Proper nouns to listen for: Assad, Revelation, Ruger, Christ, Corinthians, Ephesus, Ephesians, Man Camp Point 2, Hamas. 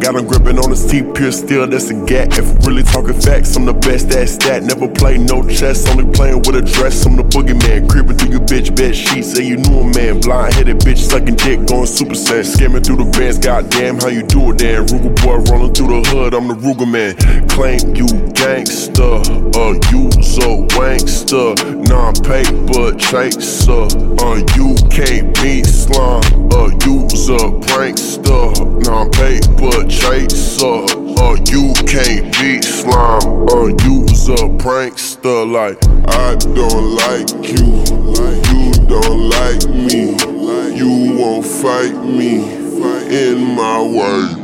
Got him gripping on his teeth, pierce still, that's a gap. If we're really talking facts, I'm the best at stat. Never play no chess, only playing with a dress. I'm the boogeyman, creeping through your bitch bed sheets. Say you knew a man, blind-headed bitch, sucking dick, going super sad. Scamming through the bands, goddamn, how you do it then? Ruger boy, rolling through the hood, I'm the Ruger man. Claim you gangster, you so wankster. Non-paper chaser, you can't beat slime, you's a prankster. Non-paper chaser, you can't beat slime, you's a prankster. Like, I don't like you don't like me, you won't fight me in my way.